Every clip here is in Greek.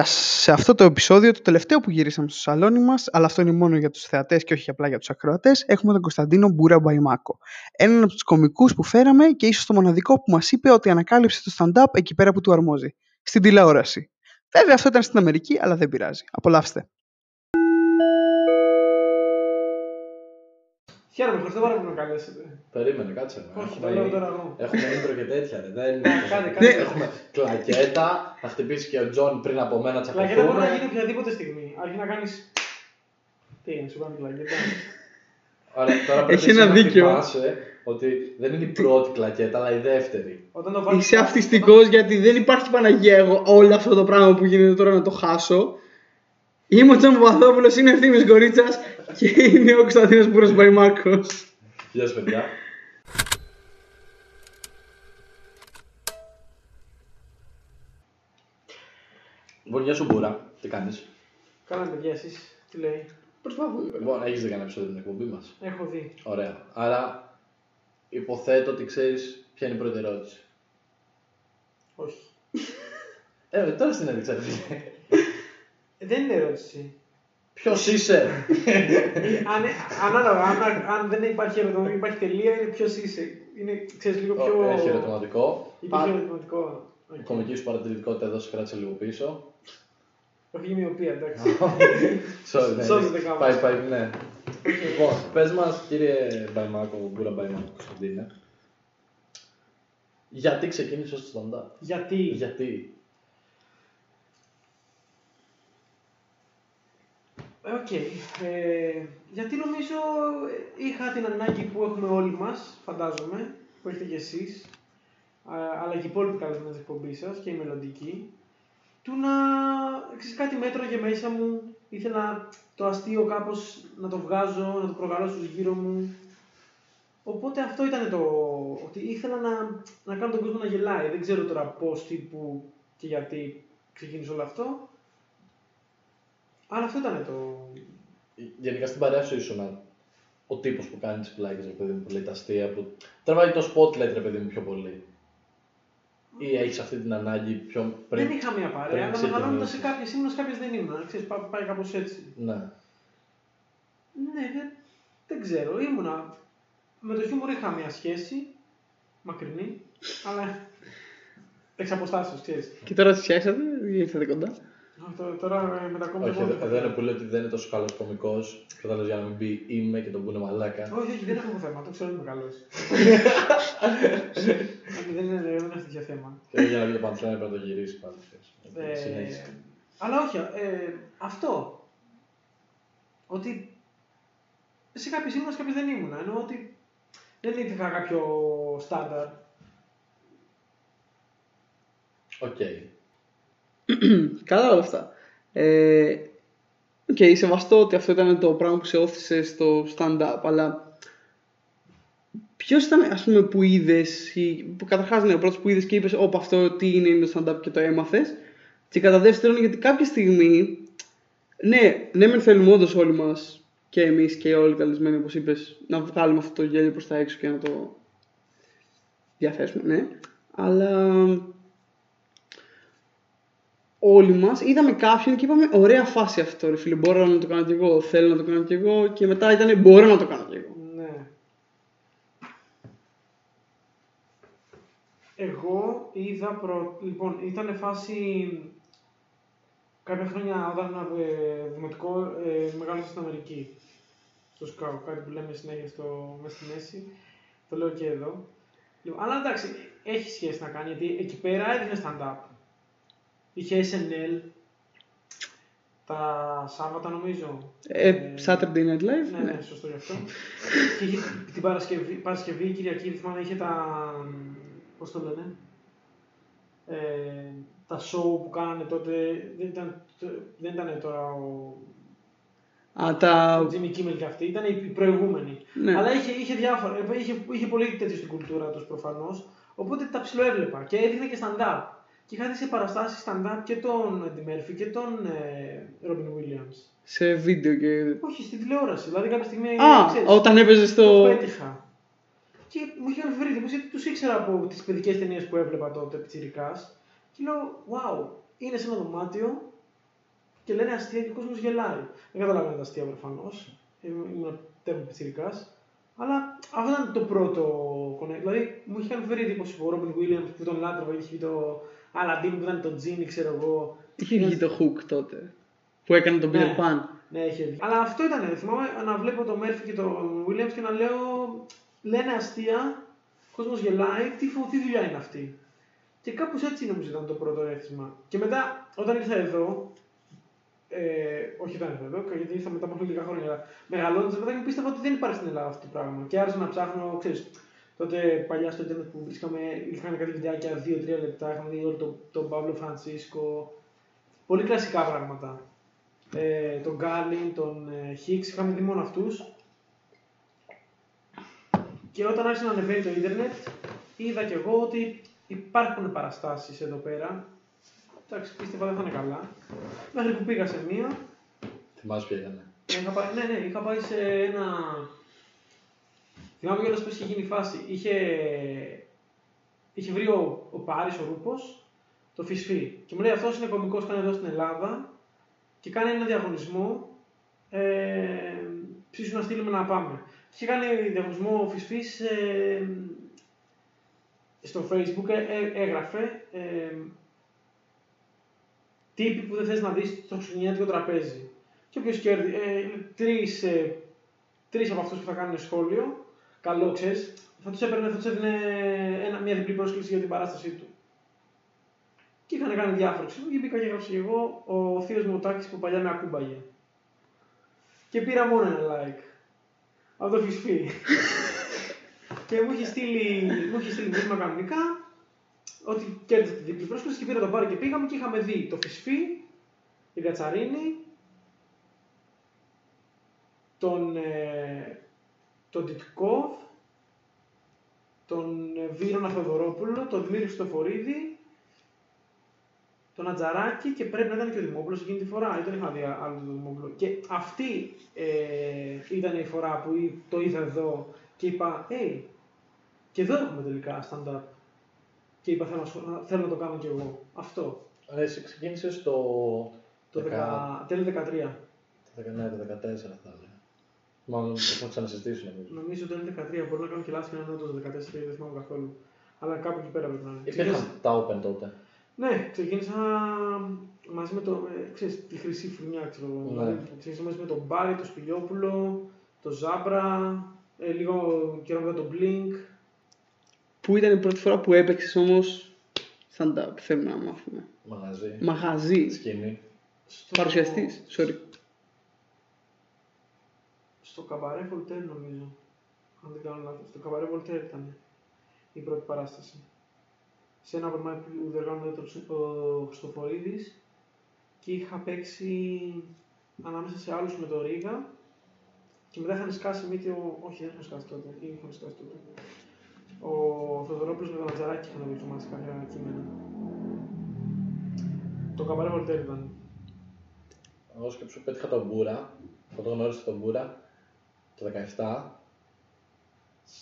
Σε αυτό το επεισόδιο, το τελευταίο που γυρίσαμε στο σαλόνι μας, αλλά αυτό είναι μόνο για τους θεατές και όχι απλά για τους ακροατές, έχουμε τον Κωνσταντίνο Μπούρας-Μπαϊμάκο. Έναν από τους κωμικούς που φέραμε και ίσως το μοναδικό που μας είπε ότι ανακάλυψε το stand-up εκεί πέρα που του αρμόζει. Στην τηλεόραση. Βέβαια αυτό ήταν στην Αμερική, αλλά δεν πειράζει. Απολαύστε. Χαίρομαι, ευχαριστώ πάρα πολύ που με καλέσετε. Περίμενε, κάτσε με. Όχι, έχουμε intro και τέτοια. Έχουμε κλακέτα, θα χτυπήσει και ο Τζον πριν από μένα τσακωθούμε. Κλακέτα μπορεί να γίνει οποιαδήποτε στιγμή. Αρχίζει να κάνεις... Τι είναι, σου κάνει κλακέτα. Ωραία, τώρα πρέπει να θυμάσαι ότι δεν είναι η πρώτη κλακέτα, αλλά η δεύτερη. Είσαι αυτιστικός γιατί δεν υπάρχει Παναγία εγώ όλο αυτό το πράγμα που γίνεται τώρα να το χάσω. Είμαι ο Τζον Παδόπουλος, είναι ευθύνης κορίτσας και είναι ο Κωνσταντίνος Μπούρας-Μπαϊμάκος. Γεια σας παιδιά. Λοιπόν, γεια σου Μπούρα, τι κάνεις? Καλά παιδιά, εσείς, τι λέει? Προσπαθούμε. Λοιπόν, έχεις δει κανένα επεισόδιο την εκπομπή μας? Έχω δει. Ωραία, άρα υποθέτω ότι ξέρεις ποια είναι η πρώτη ερώτηση. Όχι. Τώρα στην έδειξα. Δεν είναι ερώτηση. Ποιος είσαι? Ανάλογα, αν δεν υπάρχει ερωτηματικό, υπάρχει τελεία, είναι ποιος είσαι. Είναι, ξέρεις, λίγο πιο... Έχει ερωτηματικό. Η κωμική σου παρατηρητικότητα εδώ σε κράτησε λίγο πίσω. Όχι γυμιοπία, εντάξει. Sorry, πάει, ναι. Λοιπόν, πες μας, κύριε Μπαϊμάκο, Μπούρας-Μπαϊμάκο, Κωνσταντίνε. Γιατί ξεκίνησες στο stand-up? Γιατί? Γιατί νομίζω είχα την ανάγκη που έχουμε όλοι μας, φαντάζομαι, που έχετε κι εσείς, αλλά και οι υπόλοιποι καλεσμένοι της εκπομπής σας και οι μελλοντικοί, του να ξέρεις κάτι μέτρωγε μέσα μου, ήθελα το αστείο κάπως να το βγάζω, να το προκαλώ στους γύρω μου. Οπότε αυτό ήταν το, ότι ήθελα να κάνω τον κόσμο να γελάει. Δεν ξέρω τώρα πώς, τι, που και γιατί ξεκίνησε όλο αυτό. Αλλά αυτό ήταν το... Γενικά στην παρέα σου ήσουν ο τύπος που κάνει τις πλάκες, ρε παιδί μου, που λέει τα αστεία, που τραβάει το spotlight, ρε παιδί μου, πιο πολύ. Ή έχεις αυτή την ανάγκη πιο πριν? Δεν είχα μια παρέα, αλλά μεγαλώνοντας σε κάποιες ήμουν, σε κάποιες δεν ήμουν. Ξέρεις, πάει κάπως έτσι. Ναι. Ναι, δεν ξέρω. Ήμουνα... Με το χιούμορ είχα μια σχέση, μακρινή, αλλά εξ αποστάσεως, ξέρεις. Και τώρα τις φτιάξατε, ήρθατε κοντά. Τώρα μετακόμισε. Όχι, δεν είναι που λέει ότι δεν είναι τόσο καλός κωμικός. Κατάλαβες, για να μην πει είμαι και τον πούνε μαλάκα. Όχι, δεν έχουμε θέμα. Το ξέρω ότι είμαι καλός. Δεν είναι αυτό το θέμα. Για να βγει το πανθλάνι πρέπει να το γυρίσει πάλι. Αλλά όχι, αυτό. Ότι σε κάποιες ήμουν, σε κάποιες δεν ήμουν. Εννοώ ότι δεν ήθελα κάποιο στάνταρ. Οκ. Καλά όλα αυτά. Okay, σεβαστό ότι αυτό ήταν το πράγμα που σε όθησε στο stand-up, αλλά ποιος ήταν, ας πούμε, που είδες, που καταρχάς είναι ο πρώτος που είδες και είπες όπα αυτό τι είναι το stand-up και το έμαθες, και κατά δεύτερον γιατί κάποια στιγμή, ναι μεν θέλουμε όντως όλοι μας και εμείς και όλοι καλεσμένοι όπως είπες να βγάλουμε αυτό το γέλιο προς τα έξω και να το διαθέσουμε, ναι, αλλά... Όλοι μας είδαμε κάποιον και είπαμε ωραία φάση αυτό ρε φίλε, μπορώ να το κάνω κι εγώ, θέλω να το κάνω κι εγώ, και μετά ήταν μπορώ να το κάνω κι εγώ. Ναι. Εγώ είδα Λοιπόν, ήταν φάση κάποια χρόνια όταν ήμουν δημοτικό, μεγάλωσα στην Αμερική, στο ΣΚΑΟ, κάτι που λέμε συνέχεια μέσα στη μέση, το λέω και εδώ. Λοιπόν, αλλά εντάξει, έχει σχέση να κάνει, γιατί εκεί πέρα έδινε stand-up. Είχε SNL τα Σάββατα, νομίζω. Saturday Night Live. Ναι, σωστό γι' αυτό. Και είχε την Παρασκευή, Κυριακή, θυμάμαι, είχε τα... πώς το λένε... τα show που κάνανε τότε, δεν ήταν τώρα ο Jimmy Kimmel και αυτοί, ήταν οι προηγούμενοι. Ναι. Αλλά είχε διάφορα, είχε πολύ τέτοιο στην κουλτούρα τους προφανώς, οπότε τα ψιλοέβλεπα και έδινε και stand-up. Και είχα δει σε παραστάσεις stand-up και τον Eddie Murphy και τον Robin Williams. Σε βίντεο και... Όχι, στην τηλεόραση. Δηλαδή κάποια στιγμή... Όταν έπαιζε στο... Πέτυχα. Και μου είχε βρει εντύπωση γιατί τους ήξερα από τις παιδικές ταινίες που έβλεπα τότε, πιτσιρικάς. Και λέω, wow, είναι σε ένα δωμάτιο και λένε αστεία και ο κόσμος γελάει. Δεν καταλαβαίνω τα αστεία προφανώς. Ήμουν τέμπο πιτσιρικάς. Αλλά αυτό ήταν το πρώτο κονέ. Δηλαδή μου είχε κάνει φέρει εντύπωση ο Robin Williams που τον λάτρευα, είχε βγει το Aladdin που ήταν το Genie, ξέρω εγώ. Είχε βγει το Hook τότε. Που έκανε τον Peter Pan. Ναι, είχε βγει. Αλλά αυτό ήταν. Θυμάμαι να βλέπω τον Murphy και τον Williams και να λέω. Λένε αστεία, ο κόσμος γελάει, τι δουλειά είναι αυτή. Και κάπως έτσι νομίζω ήταν το πρώτο έθισμα. Και μετά, όταν ήρθα εδώ. Όχι όταν ήρθα εδώ, γιατί ήρθα μετά από λίγα χρόνια. Αλλά μεγαλώντας, μετά μου πίστευα ότι δεν υπάρχει στην Ελλάδα αυτό το πράγμα. Και άρχισα να ψάχνω, ξέρεις. Τότε παλιά στο Ιντερνετ που βρίσκαμε, είχαν κάτι βιντεάκια 2-3 λεπτά. Είχαμε δει όλο τον Παύλο Φρανσίσκο. Πολύ κλασικά πράγματα. Τον Γκάλιν, τον Χίξ, είχαμε δει μόνο αυτούς. Και όταν άρχισε να ανεβαίνει το Ιντερνετ, είδα κι εγώ ότι υπάρχουν παραστάσεις εδώ πέρα. Εντάξει, πίστευα δεν θα είναι καλά. Μέχρι που πήγα σε μία. Θυμάσαι ποια ήταν. Ναι, είχα πάει σε ένα. Θυμάμαι κιόλας πως είχε γίνει φάση. Είχε βρει ο Πάρης ο Ρούπος το Fisfi. Και μου λέει αυτός είναι κωμικός, κάνει εδώ στην Ελλάδα και κάνει ένα διαγωνισμό. Ψήσου να στείλουμε να πάμε. Και είχε κάνει διαγωνισμό Fisfi στο Facebook, έγραφε. Τύποι που δεν θες να δεις στο χριστουγεννιάτικο τραπέζι. Και όποιος κέρδισε, τρεις από αυτούς που θα κάνουν σχόλιο, καλό ξέρεις, θα τους έδινε μια διπλή πρόσκληση για την παράστασή του. Και είχαν κάνει διάφορα και μπήκα και έγραψα εγώ ο θείος μου ο Τάκης που παλιά με ακούμπαγε. Και πήρα μόνο ένα like. Από το Fisfi. Και μου είχε στείλει μήνυμα κανονικά. Ότι κέρδισε τη διπλή πρόσκληση και πήρα τον Πάρη και πήγαμε και είχαμε δει το Fisfi, την Κατσαρίνη, τον Ντιτ, τον Βίρο Ναφεβορόπουλο, τον Δημήτρη Στοφορίδη, τον Ατζαράκη και πρέπει να ήταν και ο Δημόπουλος εκείνη τη φορά, ή τον είχα δει άλλο τον Δημόπουλο. Και αυτή ήταν η φορά που το είδα εδώ και είπα και εδώ έχουμε τελικά stand-up. Και είπα, θέλω να το κάνω κι εγώ. Αυτό. Άρα εσύ ξεκίνησες τέλος 13. Το 14 θα έλεγα. Μάλλον θα ξανασυζητήσουμε. Νομίζω το 13. Μπορεί να κάνω και λάθος και να είναι το 14, δεν θυμάμαι καθόλου. Αλλά κάπου εκεί πέρα πρέπει να είναι. Υπήρχαν τα open τότε. Ναι, ξεκίνησα μαζί με τη Χρυσή Φουρνιά. Ξεκίνησα μαζί με τον Μπάρι, τον Σπηλιόπουλο, τον Ζάμπρα, λίγο καιρό μετά τον Blink. Πού ήταν η πρώτη φορά που έπαιξες όμως stand-up, θέλουμε να μάθουμε. Μαγαζί. Σκηνή. Παρουσιαστής, Στο Καμπαρέ Βολτέρ νομίζω. Αν δεν κάνω λάθος. Στο Καμπαρέ Βολτέρ ήταν η πρώτη παράσταση. Σε ένα προμάδι που διοργάνωνε ο Χριστοφορίδης και είχα παίξει ανάμεσα σε άλλους με το Ρίγα και μετά είχαν σκάσει μύτη όχι, δεν είχαν σκάσει τότε. Ο Θεοδωρόπουλος με τον Ατζαράκη είχαν δοκιμάσει κάποια κείμενα. Το Καμπαρέ Βολτέρ ήταν. Εγώ σκέψου πέτυχα τον Μπούρα, όταν γνώρισα τον Μπούρα, το 17,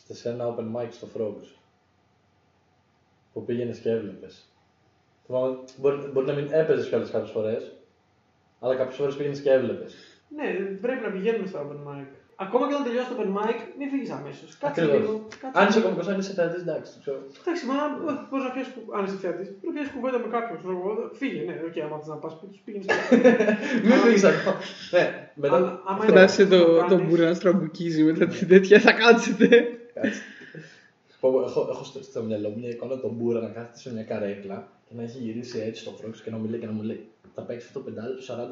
σε ένα open mic στο Frogs, που πήγαινες και έβλεπες. Μπορεί να μην έπαιζες κιόλας κάποιες φορές, αλλά κάποιες φορές πήγαινες και έβλεπες. Ναι, πρέπει να πηγαίνουμε στα open mic. Ακόμα και όταν τελειώσει το open mic, μην φύγεις αμέσως. Κάτσε λίγο. Αν είσαι κωμικός, αν είσαι θεατής, εντάξει. Εντάξει, μα μπορεί να πιάσει κουβέντα. Αν είσαι θεατής, πρέπει να πιάσει κουβέντα με κάποιον. Φύγε, ναι, οκ, άμα θες να πας πίσω, πήγαινε. Μην φύγεις ακόμα. Ναι, φαντάσαι τον Μπούρα να στραμπουκίζει μετά την τέτοια, θα κάτσετε. Έχω στο μυαλό μου μια εικόνα τον Μπούρα να κάθεται σε μια καρέκλα και να έχει γυρίσει έτσι στο Frogs και να μιλάει και να μου λέει θα παίξει αυτό το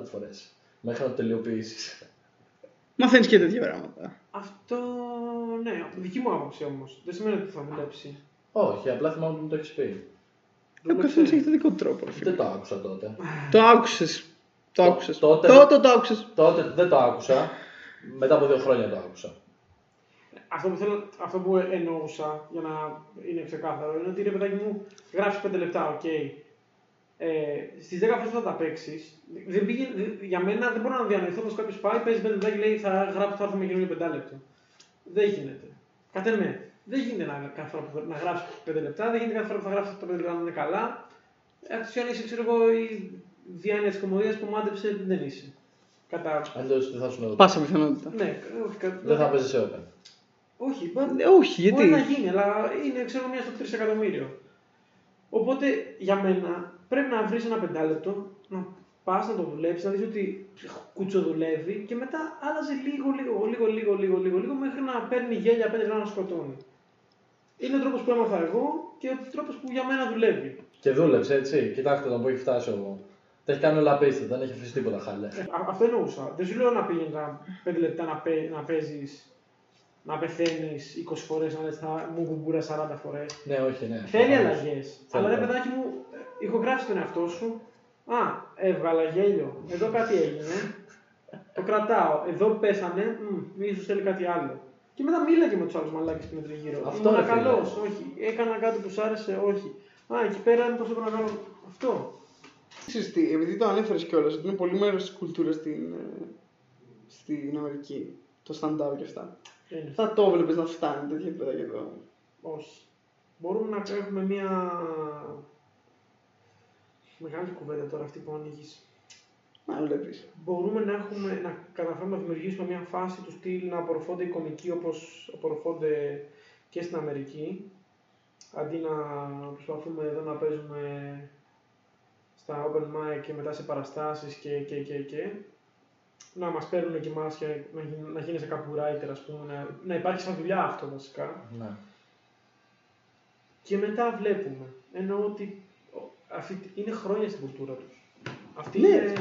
50-40 φορές μέχρι να το τελειοποιήσει. Μαθαίνεις και τέτοια πράγματα. Αυτό, ναι, από τη δική μου άποψη όμως. Δεν σημαίνει ότι θα δουλέψει. Όχι, απλά θυμάμαι ότι μου το έχεις πει. Ο καθένας έχει το δικό του τρόπο. Δεν το άκουσα τότε. Το άκουσες. Τότε δεν το άκουσα. Μετά από 2 χρόνια το άκουσα. Αυτό που εννοούσα, για να είναι ξεκάθαρο, είναι ότι ρε παιδάκι μου, γράψεις 5 λεπτά, οκ. Στις 10 φορές θα τα παίξεις. Για μένα δεν μπορώ να διανοηθώ πως κάποιος πάει, παίζει 5 λεπτά και λέει θα έρθω με καινούργιο 5 λεπτό. Δεν γίνεται. Κατά με. Δεν γίνεται κάθε φορά που να γράψεις 5 λεπτά, δεν γίνεται κάθε φορά που θα γράψεις 5 λεπτά να είναι καλά. Αξιώνεις, ξέρω εγώ, διάνοια της κομμωδίας που μάντεψε την Ελύση. Κατά... Αλλιώς δεν θα σου λέω. Πάσα πιθανότητα. Ναι, όχι, δεν θα παίζει σε όταν. Όχι, όχι, γιατί. Μπορεί να γίνει, αλλά είναι ξέρω μία στο 3 εκατομμύριο. Οπότε για μένα πρέπει να βρεις ένα πεντάλεπτο, να πας να το δουλέψεις, να δεις ότι κουτσοδουλεύει και μετά άλλαζε λίγο μέχρι να παίρνει γέλια 5 γράμμα να σκοτώνει. Είναι ο τρόπος που έμαθα εγώ και ο τρόπος που για μένα δουλεύει. Και δούλεψε, έτσι. Κοιτάξτε τον που έχει φτάσει εγώ. Τα έχει κάνει όλα απίστευτα, δεν έχει αφήσει τίποτα χάλια. Αυτό εννοούσα. Δεν σου λέω να πήγαινε 5 λεπτά να παίζει. Να πεθαίνει 20 φορές, να λες θα μου κουμπούρα 40 φορές. Ναι, όχι, ναι. Θέλει αλλαγές. Αλλά ρε παιδάκι μου, ηχογράφησε τον εαυτό σου. Α, έβγαλα γέλιο. Εδώ κάτι έγινε. Το κρατάω. Εδώ πέθανε. Ίσως θέλει κάτι άλλο. Και μετά μίλαγε με τους άλλους μαλάκες που είναι τριγύρω. Αυτό είναι καλός. Όχι. Έκανα κάτι που σ' άρεσε. Όχι. Α, εκεί πέρα είναι τόσο πράγμα. Αυτό. Επειδή το ανέφερες κιόλας, ότι είναι πολύ μέρος της κουλτούρας στην Αμερική. Το stand-up και αυτά. Είναι. Θα το βλέπεις να φτάνει τέτοια πέρα και εδώ. Όχι. Μπορούμε να έχουμε μια μεγάλη κουβέντα τώρα αυτή που ανοίγεις. Να βλέπεις. Μπορούμε να, καταφέρουμε να δημιουργήσουμε μια φάση του στυλ να απορροφώνται οι κομικοί όπως απορροφώνται και στην Αμερική. Αντί να προσπαθούμε εδώ να παίζουμε στα open mic και μετά σε παραστάσεις και. Να μας παίρνουν και εμάς και να γίνεσαι κάπου writer, ας πούμε, να υπάρχει σαν δουλειά αυτό βασικά. Ναι. Και μετά βλέπουμε. Εννοώ ότι αυτή είναι χρόνια στην κουλτούρα τους. Αυτή ναι. Είναι...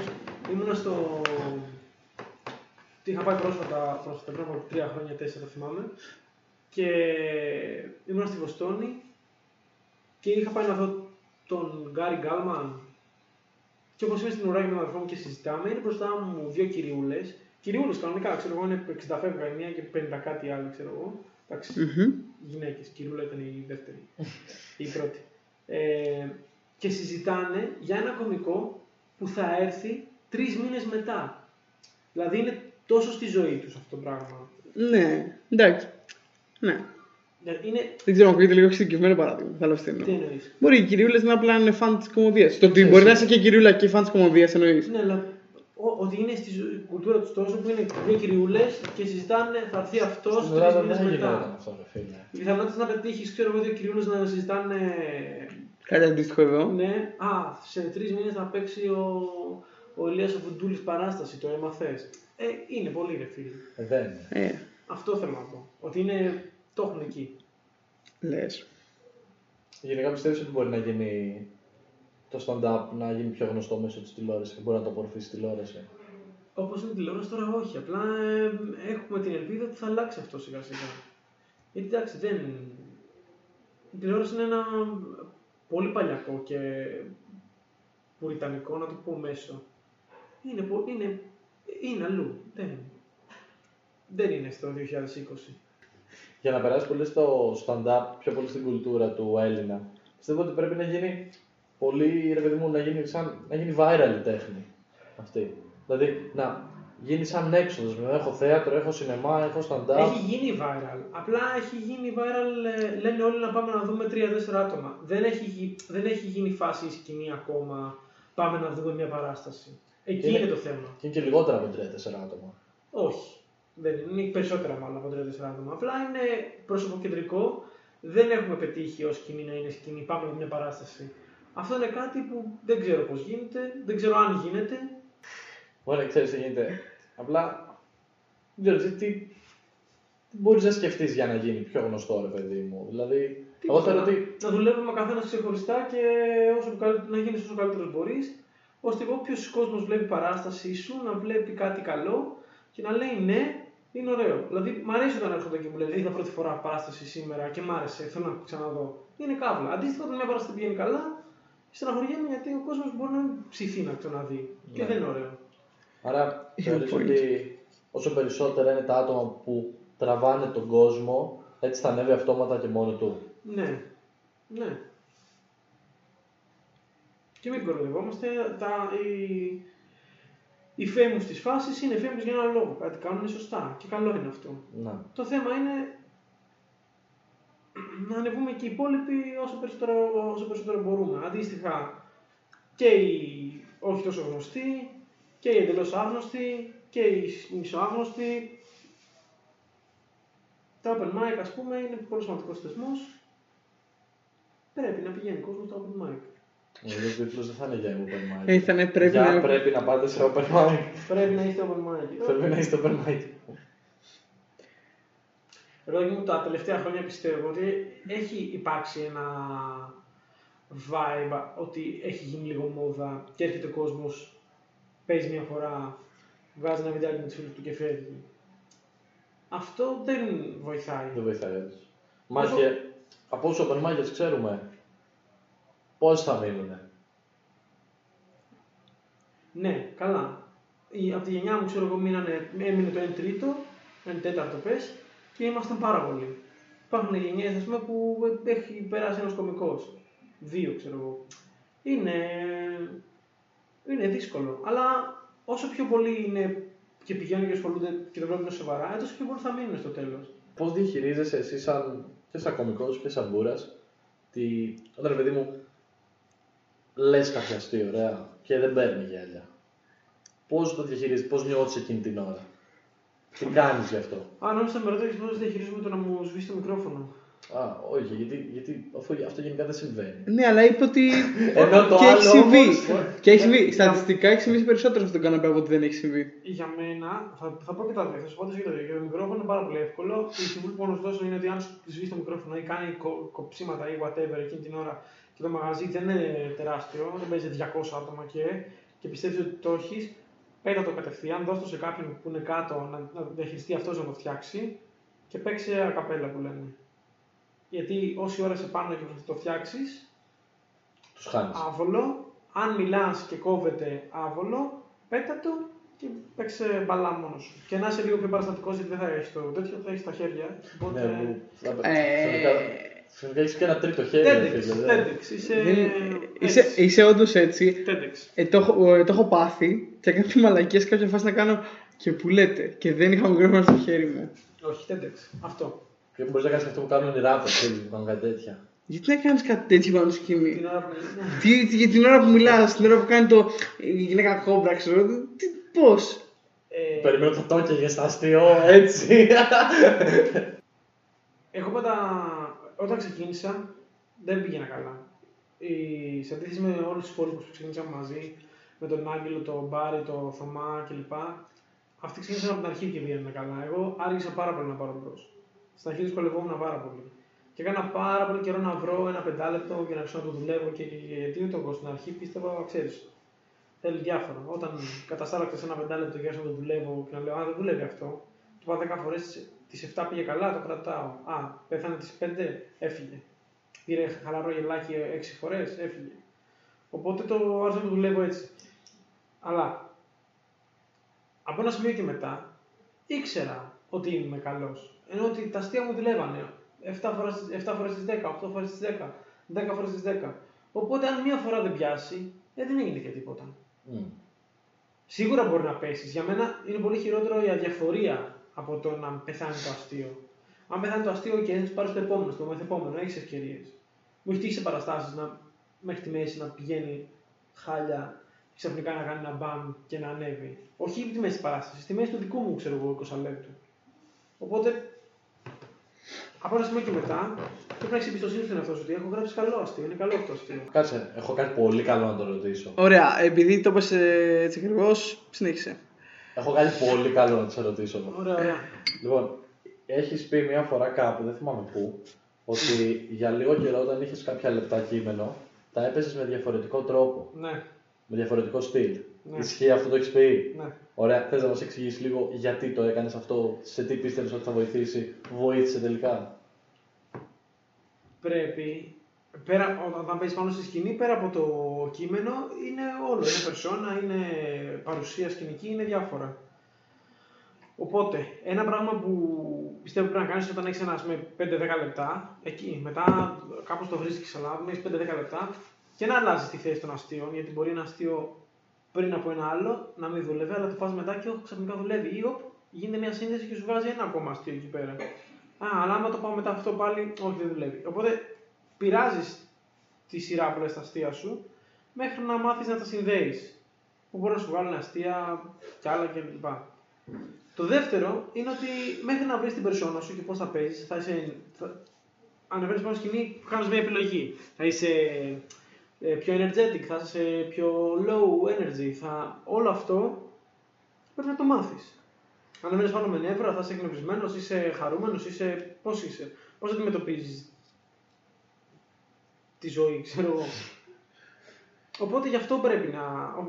Ήμουνα στο... Τι είχα πάει πρόσφατα πριν από 3 χρόνια, 4 θυμάμαι. Και ήμουνα στη Βοστόνη και είχα πάει να δω τον Γκάρι Γκάλμαν. Και όπως είμαι στην ουρά και με τον αδερφό μου και συζητάμε, είναι μπροστά μου 2 κυριούλες. Κυριούλες κανονικά, ξέρω εγώ, είναι 60 φεύγα η μία και 50 κάτι άλλη, ξέρω εγώ. Εντάξει, γυναίκες, κυριούλα ήταν η δεύτερη, η πρώτη. Και συζητάνε για ένα κωμικό που θα έρθει 3 μήνες μετά. Δηλαδή είναι τόσο στη ζωή τους αυτό το πράγμα. Ναι, εντάξει. Ναι. Είναι... Δεν ξέρω, ακούγεται λίγο εξειδικευμένο παράδειγμα. Θα λέω τι εννοείς. Μπορεί οι κυριούλες να απλά είναι φαν της κωμωδίας. Το ότι μπορεί να είσαι και κυριούλα και φαν της κωμωδίας εννοείς. Ναι, αλλά ότι είναι στη κουλτούρα τους τόσο που είναι 2 κυριούλες και συζητάνε θα έρθει αυτός 3 μήνες μετά. Η πιθανότητα να πετύχεις, ξέρω εγώ, 2 κυριούλες να συζητάνε. Κάτι αντίστοιχο εδώ. Ναι, α, σε 3 μήνες θα παίξει ο Ηλίας ο Βουντούλης παράσταση, το έμαθες. Είναι πολύ ρε φίλοι. Αυτό θέλω να πω. Ότι είναι. Το έχουν εκεί. Λες. Γενικά πιστεύεις ότι μπορεί να γίνει το stand-up να γίνει πιο γνωστό μέσω της τηλεόρασης και μπορεί να το απορροφήσει τηλεόραση. Όπως είναι η τηλεόραση τώρα, όχι. Απλά έχουμε την ελπίδα ότι θα αλλάξει αυτό σιγά σιγά. Γιατί εντάξει, δεν. Η τηλεόραση είναι ένα πολύ παλιακό και πουριτανικό, να το πω μέσο. Είναι αλλού. Δεν είναι στο 2020. Για να περάσει πολύ στο stand-up, πιο πολύ στην κουλτούρα του Έλληνα, πιστεύω ότι πρέπει να γίνει πολύ, ρε παιδί μου, να γίνει viral η τέχνη αυτή. Δηλαδή να γίνει σαν έξοδος. Έχω θέατρο, έχω σινεμά, έχω stand-up. Έχει γίνει viral. Απλά έχει γίνει viral, λένε όλοι να πάμε να δούμε 3-4 άτομα. Δεν έχει γίνει φάση η σκηνή ακόμα. Πάμε να δούμε μια παράσταση. Εκεί είναι το θέμα. Και είναι και λιγότερα από 3-4 άτομα. Όχι. Δεν είναι περισσότερα μάλλον από 3-4 άτομα. Απλά είναι πρόσωπο κεντρικό. Δεν έχουμε πετύχει ως σκηνή να είναι σκηνή. Πάμε με μια παράσταση. Αυτό είναι κάτι που δεν ξέρω πώς γίνεται. Δεν ξέρω αν γίνεται. Ωραία, ξέρεις τι γίνεται. Απλά, Γιώργη, τι μπορείς να σκεφτείς για να γίνει πιο γνωστό, ρε παιδί μου. Δηλαδή, εγώ θέλω ότι. Να δουλεύουμε καθένας ξεχωριστά και να γίνεις όσο καλύτερος μπορείς, ώστε όποιος κόσμος βλέπει παράστασή σου να βλέπει κάτι καλό. Και να λέει ναι, είναι ωραίο. Δηλαδή, μου αρέσει όταν έρχονται και μου λένε είδα πρώτη φορά παράσταση σήμερα και μ' άρεσε, θέλω να ξαναδώ. Είναι καύλα. Αντίστοιχα, όταν μια παράσταση πηγαίνει καλά, στεναχωριέμαι γιατί ο κόσμος μπορεί να ψηθεί να ξαναδεί. Yeah. Και δεν είναι ωραίο. Άρα, θεωρείς ότι όσο περισσότερα είναι τα άτομα που τραβάνε τον κόσμο, έτσι θα ανέβει αυτόματα και μόνο του. Ναι. Ναι. Και μην κοροϊδευόμαστε. Οι famous της φάσης είναι famous για έναν λόγο. Κάτι κάνουν σωστά και καλό είναι αυτό. Να. Το θέμα είναι να ανεβούμε και οι υπόλοιποι όσο περισσότερο μπορούμε. Αντίστοιχα και οι όχι τόσο γνωστοί και οι εντελώς άγνωστοι και οι μισοάγνωστοι. Τα open mic, ας πούμε, είναι πολύ σημαντικός θεσμός. Πρέπει να πηγαίνει κόσμος στο open mic. Ο τίτλος δεν θα είναι για open mic. Πρέπει να πάτε σε open mic. Πρέπει να είστε open mic. Ρόγι μου, τα τελευταία χρόνια πιστεύω ότι έχει υπάρξει ένα vibe ότι έχει γίνει λίγο μόδα και έρχεται ο κόσμος, παίζει μια φορά, βγάζει ένα βιντεάκι με τους φίλους του και φεύγει. Αυτό δεν βοηθάει. Δεν βοηθάει έτσι. Μα και από τους open micers ξέρουμε πώς θα μείνουνε. Ναι, καλά. Από τη γενιά μου ξέρω εγώ έμεινε το 1 τρίτο, 1 τέταρτο πες. Και ήμασταν πάρα πολλοί. Υπάρχουν γενιές, ας πούμε, που έχει περάσει ένας κωμικός. Δύο, ξέρω εγώ. Είναι δύσκολο. Αλλά όσο πιο πολλοί είναι και πηγαίνουν και ασχολούνται και το βλέπουν σοβαρά, τόσο πιο πολλοί θα μείνουν στο τέλος. Πώς διαχειρίζεσαι εσύ, και σαν κωμικός και σαν Μπούρας, όταν ρε παιδί μου λες κάποια αστεία, ωραία, και δεν παίρνει γέλια. Πώς το διαχειρίζεσαι, πώς νιώθεις εκείνη την ώρα? Τι κάνεις γι' αυτό? Νόμιζα με ρωτήσεις πώς διαχειρίζομαι το να μου σβήσει το μικρόφωνο. Όχι, γιατί αυτό γενικά δεν συμβαίνει. Ναι, αλλά είπε ότι. Ενώ το και άλλο έχει συμβεί. Και έχει συμβεί. Στατιστικά έχει συμβεί περισσότερο στον καναπέ από ότι δεν έχει συμβεί. Για μένα, θα πω και τα δύο. Θα σου πω για το μικρόφωνο είναι πάρα πολύ εύκολο. Η συμβουλή που μπορώ να σου δώσω είναι ότι αν σου σβήσει το μικρόφωνο ή κάνει κοψίματα ή whatever εκείνη την ώρα και το μαγαζί δεν είναι τεράστιο, δεν παίζει 200 άτομα και πιστεύει ότι το έχει. Πέτα το κατευθείαν, δώσ' το σε κάποιον που είναι κάτω να διαχειριστεί αυτός να το φτιάξει και παίξε ακαπέλα που λένε. Γιατί όση ώρα σε πάνω και το φτιάξεις, τους χάνεις. Άβολο, αν μιλάς και κόβεται άβολο, πέτα το και παίξε μπαλά μόνος σου. Και να είσαι λίγο πιο παραστατικός, γιατί δεν θα έχεις το τέτοιο, θα έχεις τα χέρια. Οπότε... Έχεις και ένα τρίτο χέρι. TEDx. Είσαι όντως έτσι. Το έχω πάθει και έκανα τη μαλακία σε κάποια φάση να κάνω και που λέτε. Και δεν είχα μικρόφωνο στο χέρι μου. Όχι, TEDx. Αυτό. Και μπορείς να κάνεις αυτό που κάνουν οι ράπερς, που κάνουν κάτι τέτοια. Γιατί να κάνεις κάτι τέτοιο πάνω στο σκηνή? Για την ώρα που μιλάς, την ώρα που κάνει το γυναίκα κόμπρα, ξέρω. Πώς. Περιμένω το τόκεγε στα αστείο, έτσι. Εγώ πάντα. Όταν ξεκίνησα, δεν πήγαινα καλά. Σε αντίθεση με όλους τους υπόλοιπους που ξεκίνησαμε μαζί, με τον Άγγελο, τον Μπάρι, τον Θωμά κλπ. Αυτοί ξεκίνησαν από την αρχή και πήγαιναν καλά. Εγώ άργησα πάρα πολύ να πάρω μπρος. Στην αρχή δυσκολευόμουν πάρα πολύ. Και έκανα πάρα πολύ καιρό να βρω ένα 5 λεπτό για να ξέρω να το δουλεύω και τι είναι το κόστος. Στην αρχή πίστευα, ξέρεις, θέλει διάφορα. Όταν καταστάλλαξα σε ένα 5 λεπτό για να το δουλεύω και να λέω, δεν δουλεύει αυτό, το είπα 10 φορές. Τις 7 πήγε καλά, το κρατάω. Πέθανε τις 5, έφυγε. Πήρε χαλαρό γελάκι 6 φορές, έφυγε. Οπότε το άρχισα να δουλεύω έτσι. Αλλά από ένα σημείο και μετά ήξερα ότι είμαι καλός. Ενώ ότι τα αστεία μου δουλεύανε. 7 φορές στις 10, 8 φορές στις 10, 10 φορές στις 10. Οπότε αν μία φορά δεν πιάσει, δεν έγινε και τίποτα. Σίγουρα μπορεί να πέσεις. Για μένα είναι πολύ χειρότερο η αδιαφορία από το να πεθάνει το αστείο. Αν πεθάνει το αστείο και δεν πάρει το επόμενο, το μεθεπόμενο, έχεις ευκαιρίες. Μου έχει τύχει σε παραστάσεις μέχρι τη μέση να πηγαίνει χάλια, ξαφνικά να κάνει ένα μπαμ και να ανέβει. Όχι από τη μέση της παράστασης, στη μέση του δικού μου, ξέρω εγώ, 20 λεπτού. Οπότε, από ένα σημείο και μετά, πρέπει να έχεις εμπιστοσύνη στον εαυτό σου ότι έχω γράψει καλό αστείο, είναι καλό αυτό αστείο. Κάτσε, έχω κάτι πολύ καλό να το ρωτήσω. Ωραία, επειδή το είπες έτσι ακριβώς, συνέχισε. Έχω κάνει πολύ καλό να σε ρωτήσω. Ωραία. Λοιπόν, έχεις πει μια φορά κάπου, δεν θυμάμαι πού, ότι για λίγο καιρό όταν είχες κάποια λεπτά κείμενο, τα έπαιζες με διαφορετικό τρόπο. Ναι. Με διαφορετικό στυλ. Ναι. Ισχύει αυτό, το έχεις πει? Ναι. Ωραία. Θες να μας εξηγήσεις λίγο γιατί το έκανες αυτό, σε τι πίστευες ότι θα βοηθήσει, βοήθησε τελικά? Πρέπει. Όταν παίζεις πάνω στη σκηνή, πέρα από το κείμενο, είναι όλο. Είναι περσόνα, είναι παρουσία σκηνική, είναι διάφορα. Οπότε, ένα πράγμα που πιστεύω πρέπει να κάνεις όταν έχεις ένα με 5-10 λεπτά, εκεί, μετά κάπως το βρίσκεις, αλλά έχεις 5-10 λεπτά και να αλλάζεις τη θέση των αστείων, γιατί μπορεί ένα αστείο πριν από ένα άλλο να μην δουλεύει, αλλά το πας μετά και ξαφνικά δουλεύει. Ή γίνεται μια σύνδεση και σου βάζει ένα ακόμα αστείο εκεί πέρα. Αλλά άμα το πάω μετά αυτό πάλι, όχι, δεν δουλεύει. Οπότε, πειράζεις τη σειρά που λες τα αστεία σου μέχρι να μάθεις να τα συνδέεις. που μπορούν να σου βγάλουν αστεία και άλλα κλπ. Το δεύτερο είναι ότι μέχρι να βρεις την περσόνα σου και πώς θα παίζεις, θα είσαι. Ανεβαίνεις πάνω σκηνή, κάνεις μια επιλογή. Θα είσαι πιο energetic, θα είσαι πιο low energy. Όλο αυτό πρέπει να το μάθεις. Ανεβαίνεις πάνω με νεύρα, θα είσαι εκνευρισμένος, είσαι χαρούμενος, είσαι. Πώς είσαι, πώς αντιμετωπίζεις τη ζωή, ξέρω εγώ. Οπότε γι' αυτό πρέπει να.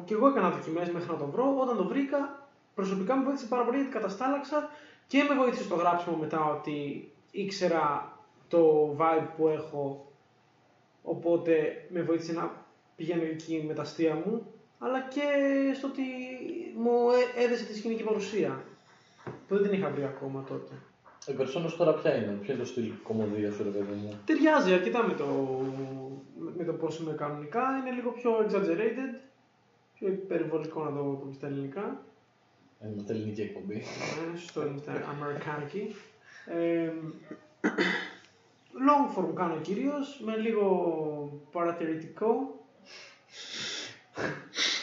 Και εγώ έκανα δοκιμές μέχρι να το βρω. Όταν το βρήκα, προσωπικά μου βοήθησε πάρα πολύ γιατί καταστάλαξα και με βοήθησε στο γράψιμο μετά ότι ήξερα το vibe που έχω. Οπότε με βοήθησε να πηγαίνω εκεί με τα αστεία μου, αλλά και στο ότι μου έδεσε τη σκηνική παρουσία που δεν την είχα βρει ακόμα τότε. Η περσόνα τώρα ποια είναι, ποιο είναι το στυλ κομμωδία σου, ρε παιδί μου? Ταιριάζει αρκετά με το πώς είμαι κανονικά. Είναι λίγο πιο exaggerated, πιο υπερβολικό να το πούμε στα ελληνικά. Είναι τα ελληνική εκπομπή. Σωστό, είναι τα αμερικάνικη. Long form κάνω κυρίως, με λίγο παρατηρητικό.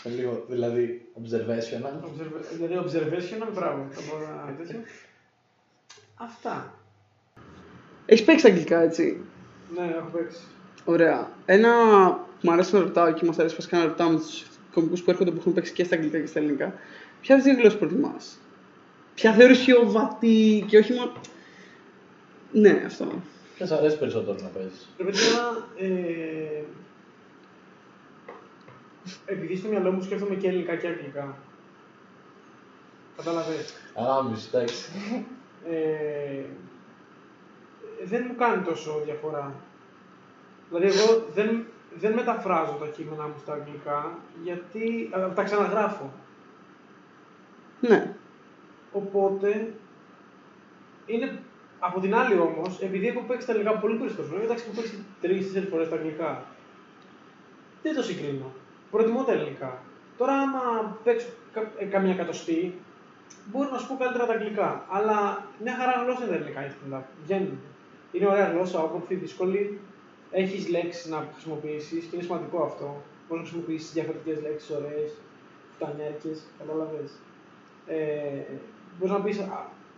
Λίγο, δηλαδή observational. Δηλαδή observational, μπράβο, θα μπορώ να τέτοιο. Αυτά. Έχεις παίξει τα αγγλικά, έτσι? Ναι, έχω παίξει. Ωραία. Ένα που μου αρέσει να ρωτάω και μας αρέσει να ρωτάω με τους κωμικούς που έρχονται που έχουν παίξει και στα αγγλικά και στα ελληνικά. Ποια δύο γλώσσες προτιμάς? Ποια θεωρείς πιο βατή και όχι μόνο. Ναι, αυτό. Ποια σ' αρέσει περισσότερο να παίζεις? Επειδή στο μυαλό μου σκέφτομαι και ελληνικά και αγγλικά. Καταλαβαίνεις. Ανάμιση, εντάξει. Δεν μου κάνει τόσο διαφορά. Δηλαδή, εγώ δεν μεταφράζω τα κείμενα μου στα αγγλικά, γιατί τα ξαναγράφω. Ναι. Οπότε, είναι. Από την άλλη όμως, επειδή έχω παίξει τα αγγλικά πολύ περισσότερο, εντάξει, έχω παίξει 3-4 φορές τα αγγλικά, δεν το συγκρίνω. Προτιμώ τα ελληνικά. Τώρα, άμα παίξω καμία εκατοστή, μπορώ να σου πω καλύτερα τα αγγλικά. Αλλά μια χαρά γλώσσα είναι τα ελληνικά. Είναι ωραία γλώσσα, όμορφη, δύσκολη. Έχεις λέξεις να χρησιμοποιήσεις και είναι σημαντικό αυτό. Μπορείς να χρησιμοποιήσεις διαφορετικές λέξεις, ωραίες, φτανιάρικες, καταλαβαίνεις. Μπορείς να πεις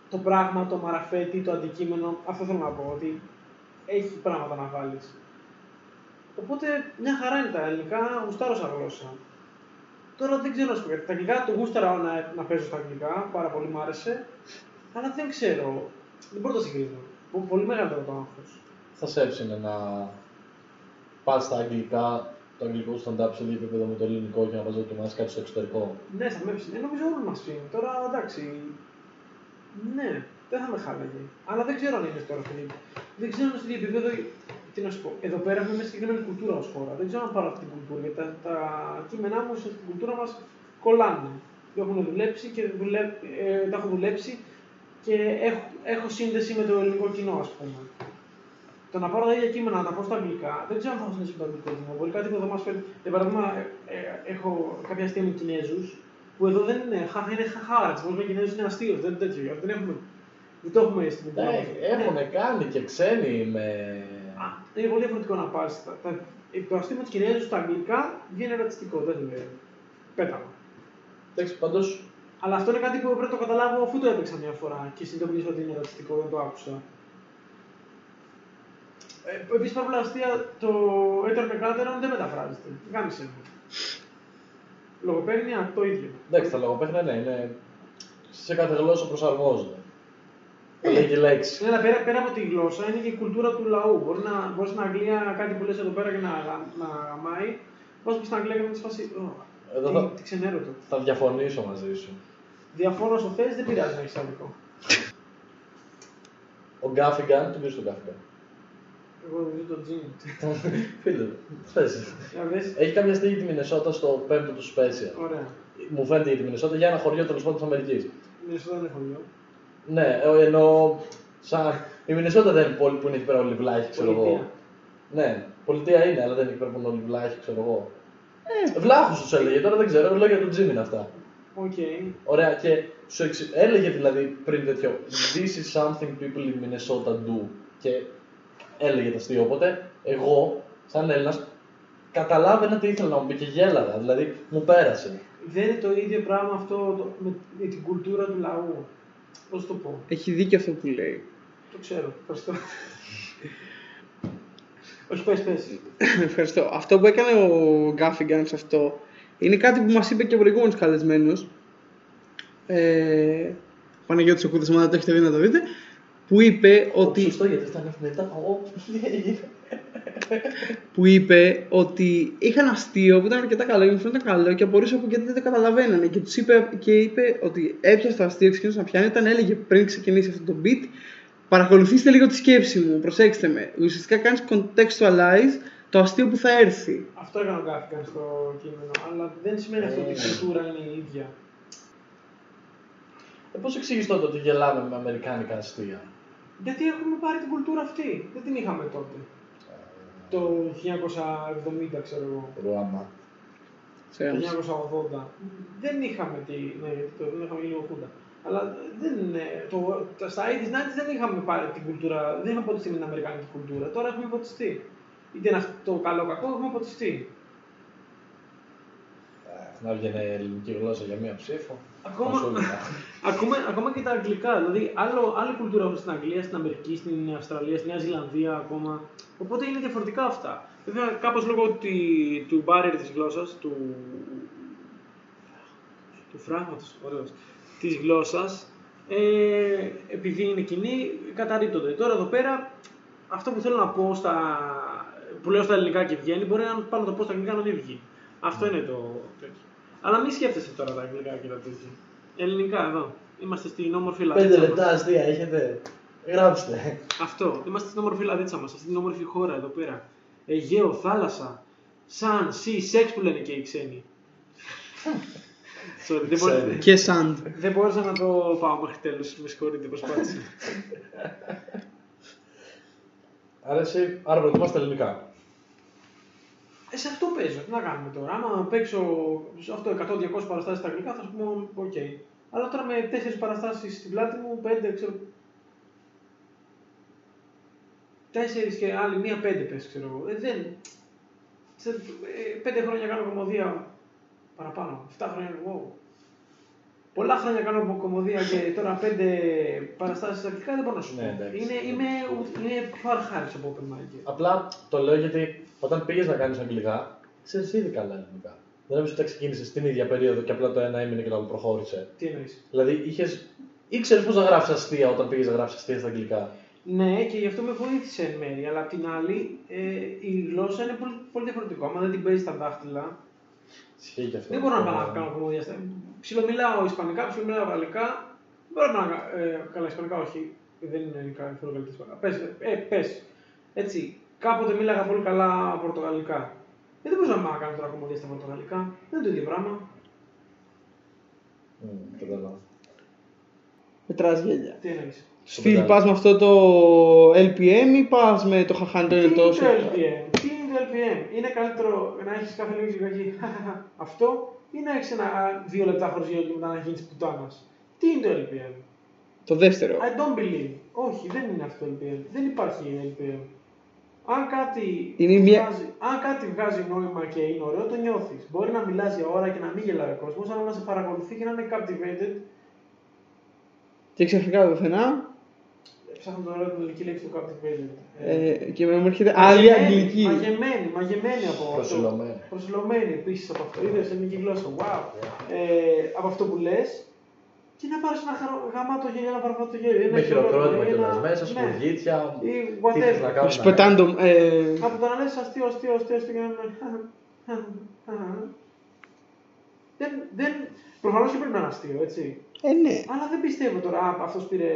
το πράγμα, το μαραφέτη, το αντικείμενο. Αυτό θέλω να πω, ότι έχει πράγματα να βάλεις. Οπότε μια χαρά είναι τα ελληνικά, γουστάρω σαν γλώσσα. Τώρα δεν ξέρω, γιατί τα αγγλικά το γούσταρα να παίζω στα αγγλικά, πάρα πολύ μου άρεσε. Αλλά δεν ξέρω, δεν μπορώ να το συγκρίνω. Πολύ μεγαλύτερο το άγχος. Θα σε έψινε να πας στα αγγλικά, το αγγλικό stand-up σε λίγο επίπεδο με το ελληνικό και να πας δοκιμάσεις κάτι στο εξωτερικό? Ναι, θα με έψινε. Νομίζω όλοι μας φύγουν. Τώρα εντάξει. Ναι, δεν θα με χάλαγε. Αλλά δεν ξέρω αν είναι τώρα αυτή. Δεν ξέρω αν είναι στο ίδιο επίπεδο. Τι να σου πω, εδώ πέρα έχουμε μια συγκεκριμένη κουλτούρα ως χώρα. Δεν ξέρω αν πάρω αυτή την κουλτούρα, γιατί τα κείμενά μου στην κουλτούρα μας κολλάνε. Το έχουν δουλέψει και τα έχω δουλέψει και έχω σύνδεση με το ελληνικό κοινό, ας πούμε. Το να πάρω τα ίδια κείμενα, να τα πω στα αγγλικά, δεν ξέρω αν θα έχω σύνδεση με το ελληνικό κοινό. Μπορεί κάτι που εδώ μας φέρνει. Για παράδειγμα, έχω κάποια αστεία με Κινέζους, που εδώ δεν είναι χαχά, είναι χαχά. Μπορεί να Κινέζους είναι αστείο, δεν είναι τέτοιο. Δεν το έχουμε στην κουλτούρα. Έχουν κάνει και ξένοι με. Είναι πολύ διαφορετικό να πάρει. Το αστήμα τη Κινέζου στα αγγλικά βγαίνει ρατσιστικό, δεν είναι. Πέταμα. Εντάξει, πάντως. Αλλά αυτό είναι κάτι που πρέπει να το καταλάβω αφού το έπαιξα μια φορά και συνειδητοποίησα ότι είναι ρατσιστικό, δεν το άκουσα. Επίσης, πάρα πολλά αστεία το έτερο μεγαλύτερο δεν μεταφράζεται. Γάμισε μου. Λογοπαίγνια το ίδιο. Εντάξει, τα λογοπαίγνια ναι, είναι. Σε κάθε γλώσσα προσαρμόζονται. Ναι, πέρα από τη γλώσσα είναι και η κουλτούρα του λαού. Μπορεί στην Αγγλία κάτι που λες εδώ πέρα και να γαμάει. Μπορεί στην Αγγλία και να τη φάσει. Τι ξενέρωτο. Θα διαφωνήσω μαζί σου. Διαφώνω όσο θες, δεν πειράζει να έχεις άδικο. Ο Γκάφιγκαν, τι πήρες τον Γκάφιγκαν? Εγώ δεν τον Τζίνι. Φίλε, θες. Έχει κάποια στιγμή τη Μινεσότα στο 5ο του special. Ωραία. Μου φαίνεται για τη Μινεσότα για ένα χωριό τέλος πάντων της Αμερικής. Η Μινεσότα δεν είναι χωριό. Ναι, ενώ σαν. Η Μινεσότα δεν είναι πόλη που είναι εκεί πέρα όλοι βλάχοι, ξέρω εγώ. Ναι, πολιτεία είναι, αλλά δεν είναι εκεί πέρα που είναι όλοι βλάχοι, ξέρω εγώ. Βλάχους τους έλεγε, τώρα δεν ξέρω, λόγια του Τζίμιν αυτά. Okay. Ωραία, και σου έλεγε δηλαδή πριν τέτοιο. This is something people in Minnesota do. Και έλεγε τα αστεία. Οπότε εγώ, σαν Έλληνας, καταλάβαινα τι ήθελα να μου πει και γέλαγα. Δηλαδή μου πέρασε. δεν είναι το ίδιο πράγμα αυτό με την κουλτούρα του λαού. Πώς το πω. Έχει δίκιο αυτό που λέει. Το ξέρω. Ευχαριστώ. Όχι, πες. Ευχαριστώ. Αυτό που έκανε ο Γκάφιγκαν σε αυτό είναι κάτι που μας είπε και ο προηγούμενος καλεσμένος. Παναγιώτης ο Κούδης, μάνα το έχετε δει να το δείτε. Που είπε ότι. Σωστό, γιατί αυτά είναι εφημερίδα. Που είπε ότι είχαν αστείο που ήταν αρκετά καλό, γιατί φαίνεται καλό και απορούσε από γιατί δεν το καταλαβαίνανε. Και τους είπε, και είπε ότι έπιασε το αστείο, ξεκίνησε να πιάνει. Όταν έλεγε πριν ξεκινήσει αυτό το beat, παρακολουθήστε λίγο τη σκέψη μου, προσέξτε με. Ουσιαστικά κάνεις contextualize το αστείο που θα έρθει. Αυτό έκανε ο Γκάφιγκαν στο κείμενο, αλλά δεν σημαίνει αυτό ότι η κουλτούρα είναι η ίδια. Πώς εξηγείς τότε ότι γελάμε με αμερικάνικα αστεία? Γιατί έχουμε πάρει την κουλτούρα αυτή. Δεν την είχαμε τότε. Το 1970, ξέρω εγώ. Ρουάμα. Το 1980. Δεν είχαμε τη. Ναι, γιατί δεν είχαμε λίγο χούντα. Αλλά δεν είναι. Στα 80's, 90's δεν είχαμε πάρει την κουλτούρα. Δεν είχαμε ποτιστεί με την αμερικάνικη κουλτούρα. Τώρα έχουμε ποτιστεί. Είτε είναι αυτό το καλό-κακό, έχουμε ποτιστεί. Να βγαίνει ελληνική γλώσσα για μία ψήφο. Ακόμα και τα αγγλικά. Δηλαδή, άλλη κουλτούρα όπως στην Αγγλία, στην Αμερική, στην Αυστραλία, στη Νέα Ζηλανδία ακόμα. Οπότε είναι διαφορετικά αυτά. Βέβαια, κάπως λόγω του barrier της γλώσσας, του φράγματος, ωραίος, της γλώσσας, επειδή είναι κοινή, καταρρίπτονται. Τώρα εδώ πέρα, αυτό που θέλω να πω, που λέω στα ελληνικά και βγαίνει, μπορεί να πάνω το πω στα αγγλικά να μην βγει. Αυτό είναι το τέτοιο. Αλλά μην σκέφτεσαι τώρα τα αγγλικά και τα τέτοια. Ελληνικά εδώ. Είμαστε στην όμορφη λαδίτσα μας. 5 λεπτά αστεία έχετε. Γράψτε. Αυτό. Είμαστε στην όμορφη λαδίτσα μας. Στην όμορφη χώρα εδώ πέρα. Αιγαίο, θάλασσα. Σαν, σι, σεξ που λένε και οι ξένοι. Και σαν. Δεν μπορούσα να το πάω μέχρι τέλος. Με συγχωρείτε, προσπάθησα. Άρα προτιμάς τα ελληνικά. Σε αυτό παίζω, τι να κάνουμε τώρα. Άμα παίξω αυτό 100-200 παραστάσεις στα αγγλικά θα σου πούμε οκ. Αλλά τώρα με 4 παραστάσεις στην πλάτη μου, 5 ξέρω. 4 και άλλη μία 5 πες ξέρω εγώ. Δεν. Σε 5 χρόνια κάνω κομμωδία παραπάνω. 7 χρόνια εγώ. Πολλά χρόνια κάνω κομμωδία και τώρα 5 παραστάσεις στα αγγλικά δεν μπορώ να σου πω. Είναι πιο αρχάρης από open mic. Απλά το λέω γιατί. Όταν πήγες να κάνεις αγγλικά, ξέρεις ήδη καλά ελληνικά. Δεν έπρεπε ότι ξεκίνησες την ίδια περίοδο και απλά το ένα έμεινε και το άλλο προχώρησε. Τι εννοείς? Δηλαδή ήξερες πώς να γράψεις αστεία όταν πήγες να γράψεις αστεία στα αγγλικά. Ναι, και γι' αυτό με βοήθησε εν μέρει. Αλλά απ' την άλλη, η γλώσσα είναι πολύ διαφορετικό. Άμα δεν την παίζεις στα δάχτυλα. Ισχύει και αυτό. Δεν μπορώ να πάω να κάνω κομμωδία. Ψιλομιλάω ισπανικά, ψιλομιλάω γαλλικά. Μπορώ να. Καλά, ισπανικά όχι. Δεν είναι ελληνικά, θέλω γαλλικά ισπανικά. Πες. Έτσι. Κάποτε μίλαγα πολύ καλά πορτογαλικά. Δεν μπορούσα να κάνω τώρα κομμωδία στα πορτογαλικά. Δεν είναι το ίδιο πράγμα. Καταλαβαίνω. Μετράς γέλια. Τι εννοείς? Στυλ, πας με αυτό το LPM ή πας με το χαχάνι το είναι τόσο. Τι είναι το LPM? Είναι καλύτερο να έχεις κάθε λίγο ζυγαγή αυτό ή να έχεις 1-2 λεπτά χωρίς γέλιο και μετά να γίνεις πουτάνας. Τι είναι το LPM? Το δεύτερο. I don't believe. Όχι, δεν είναι αυτό το LPM. Δεν υπάρχει LPM. Αν κάτι βγάζει νόημα και είναι ωραίο, το νιώθεις. Μπορεί να μιλάς για ώρα και να μην γελάει ο κόσμος, αλλά να σε παρακολουθεί και να είναι captivated. Και ξαφνικά το πουθενά. Ψάχνω τώρα την ελληνική λέξη του captivated. Και μου έρχεται άλλη αγγλική. Μαγεμένη από αυτό. Προσιλωμένη επίσης από αυτό. Είδες ελληνική γλώσσα. Wow. Από αυτό που λες. Και να πάρεις ένα γαμάτο γέλιο, ένα βαρβάτο γέλιο. Με χειροκρότημα κιόλας μέσα, σπουργίτια. Ή whatever. Σπετάντο. Από το να λες αστείο και να είναι. Προφανώς και πρέπει να είναι αστείο, έτσι. Ναι. Αλλά δεν πιστεύω τώρα. Αυτός πήρε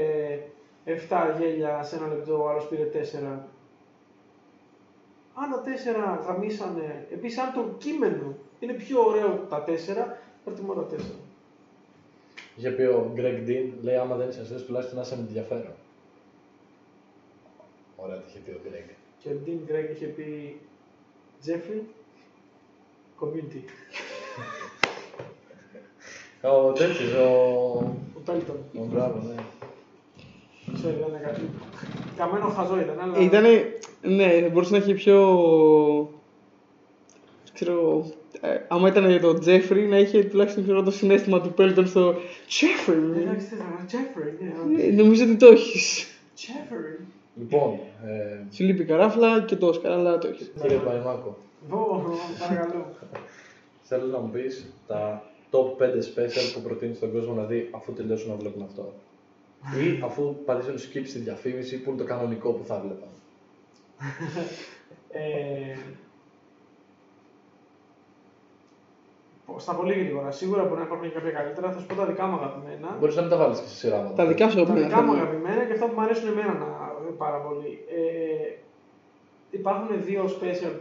7 γέλια σε ένα λεπτό, ο άλλος πήρε 4. Άλλα 4 γαμίσανε. Επίσης, αν το κείμενο είναι πιο ωραίο τα 4, προτιμώ τα 4. Είχε πει ο Γκρέγκ Ντιν, λέει άμα δεν είσαι αστείος τουλάχιστον να είσαι με ενδιαφέρον. Ωραία το είχε πει ο Γκρέγκ. Και ο Ντιν Γκρέγκ είχε πει Jeffrey Community. Ο τέτοιος, ο Πέλτον. Ο μπράβο, ναι. Ξέρω, ήταν κάτι. Καμένο χαζό ήταν, αλλά... Ήτανε, ναι, μπορούσε να έχει πιο... Ξέρω, άμα ήταν για τον Τζέφρι, να είχε τουλάχιστον το συνέστημα του Πέλτον στο Τζέφρι. Νομίζω ότι το έχεις. Τζέφρι. Λοιπόν. Σου λείπει η καράφλα και το Όσκαρ, αλλά το έχεις. Κύριε Μπαϊμάκο. Παρακαλώ. Θέλω να μου πεις τα top 5 special που προτείνεις στον κόσμο να δει αφού τελειώσουν να βλέπουν αυτό. Ή αφού πατήσουν skip στη διαφήμιση που είναι το κανονικό που θα βλέπαν. Στα πολύ γρήγορα. Σίγουρα μπορεί να υπάρχουν και κάποια καλύτερα. Θα σου πω τα δικά μου αγαπημένα. Μπορείς να μην τα βάλεις και στη σειρά μου. Τα δικά σου αγαπημένα. Τα δικά μου αγαπημένα και αυτά που μου αρέσουν εμένα πάρα πολύ. Υπάρχουν δύο special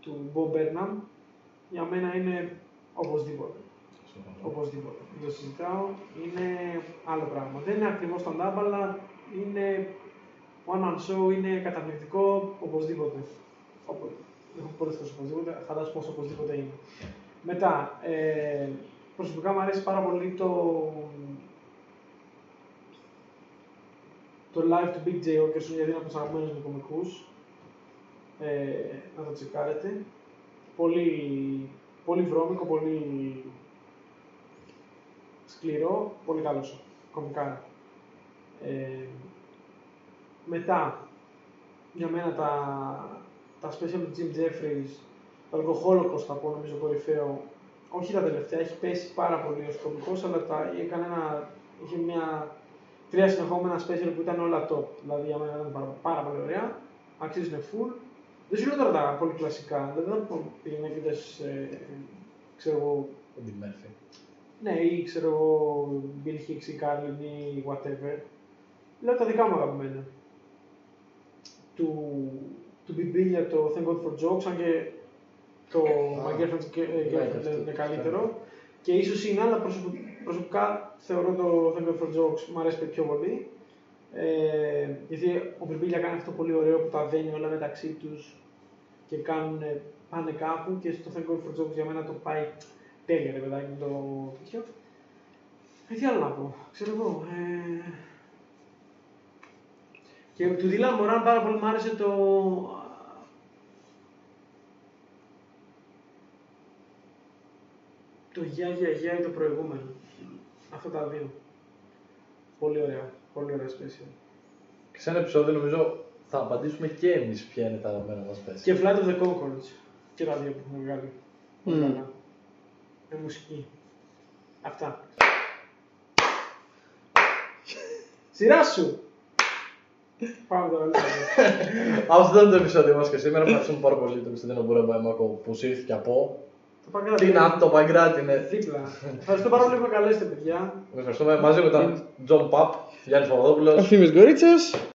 του Bob Burnham. Για μένα είναι οπωσδήποτε. Οπωσδήποτε. Δεν το συζητάω. Είναι άλλο πράγμα. Δεν είναι ακριβώς stand-up, αλλά είναι one-man show. Είναι καταπληκτικό. Οπωσδήποτε. Δεν έχω πολλές φορές οπωσδήποτε, φαντάζομαι πως οπωσδήποτε είναι. Μετά, προσωπικά μου αρέσει πάρα πολύ το live του Big J, ο Κερσούγερ, γιατί είναι από τους αγαπημένους μου κομικούς. Να το τσεκάρετε. Πολύ βρώμικο, πολύ σκληρό, πολύ καλό σου, κομικά. Μετά, για μένα τα special του Jim Jefferies, το αλκοχόλοκος θα πω νομίζω κορυφαίο, όχι τα τελευταία, έχει πέσει πάρα πολύ ως κομικός, αλλά είχε τρία συνεχόμενα special που ήταν όλα top, δηλαδή για μένα ήταν πάρα πολύ ωραία, αξίζουνε full. Δεν σου λέω τώρα τα πολύ κλασικά, δεν θα πήγαινε και τες, ξέρω εγώ... Eddie Murphy. Ναι, ή ξέρω εγώ, Χίξ ή Γκάλιν ή whatever. Λέω τα δικά μου αγαπημένα. Του Μπινπίλια το Thank God for Jokes, αν και το My Girlfriend είναι καλύτερο. Και ίσως είναι, αλλά προσωπικά θεωρώ το Thank God for Jokes μου αρέσει πιο πολύ. Γιατί ο Μπινπίλια κάνει αυτό πολύ ωραίο που τα δένει όλα μεταξύ τους και πάνε κάπου και στο Thank God for Jokes για μένα το πάει τέλεια, ρε παιδάκι, το τέτοιο. Τι άλλο να πω, ξέρω εγώ. Και του Dylan Moran πάρα πολύ μου άρεσε το Γεια ή το προηγούμενο. Αυτά τα δύο. Πολύ ωραία. Πολύ ωραία special. Και σε ένα επεισόδιο νομίζω θα απαντήσουμε και εμείς ποια είναι τα αγαπημένα μας special. Και Flight of the Conchords. Και τα δύο που έχουμε βγάλει. Με μουσική. Αυτά. Σειρά σου! Πάμε τώρα. Αυτό ήταν το επεισόδιο μας και σήμερα. Ευχαριστούμε πάρα πολύ τον Κωνσταντίνο Μπούρας-Μπαϊμάκο που σύρθηκε από το Παγκράτη. Είναι δίπλα. Ευχαριστώ πάρα πολύ που με καλέσετε, παιδιά. Ευχαριστούμε. Μαζί με τον Τζον Παπ, Γιάννη Φαβοδόπουλο. Ο Θήμης Γκορίτσας.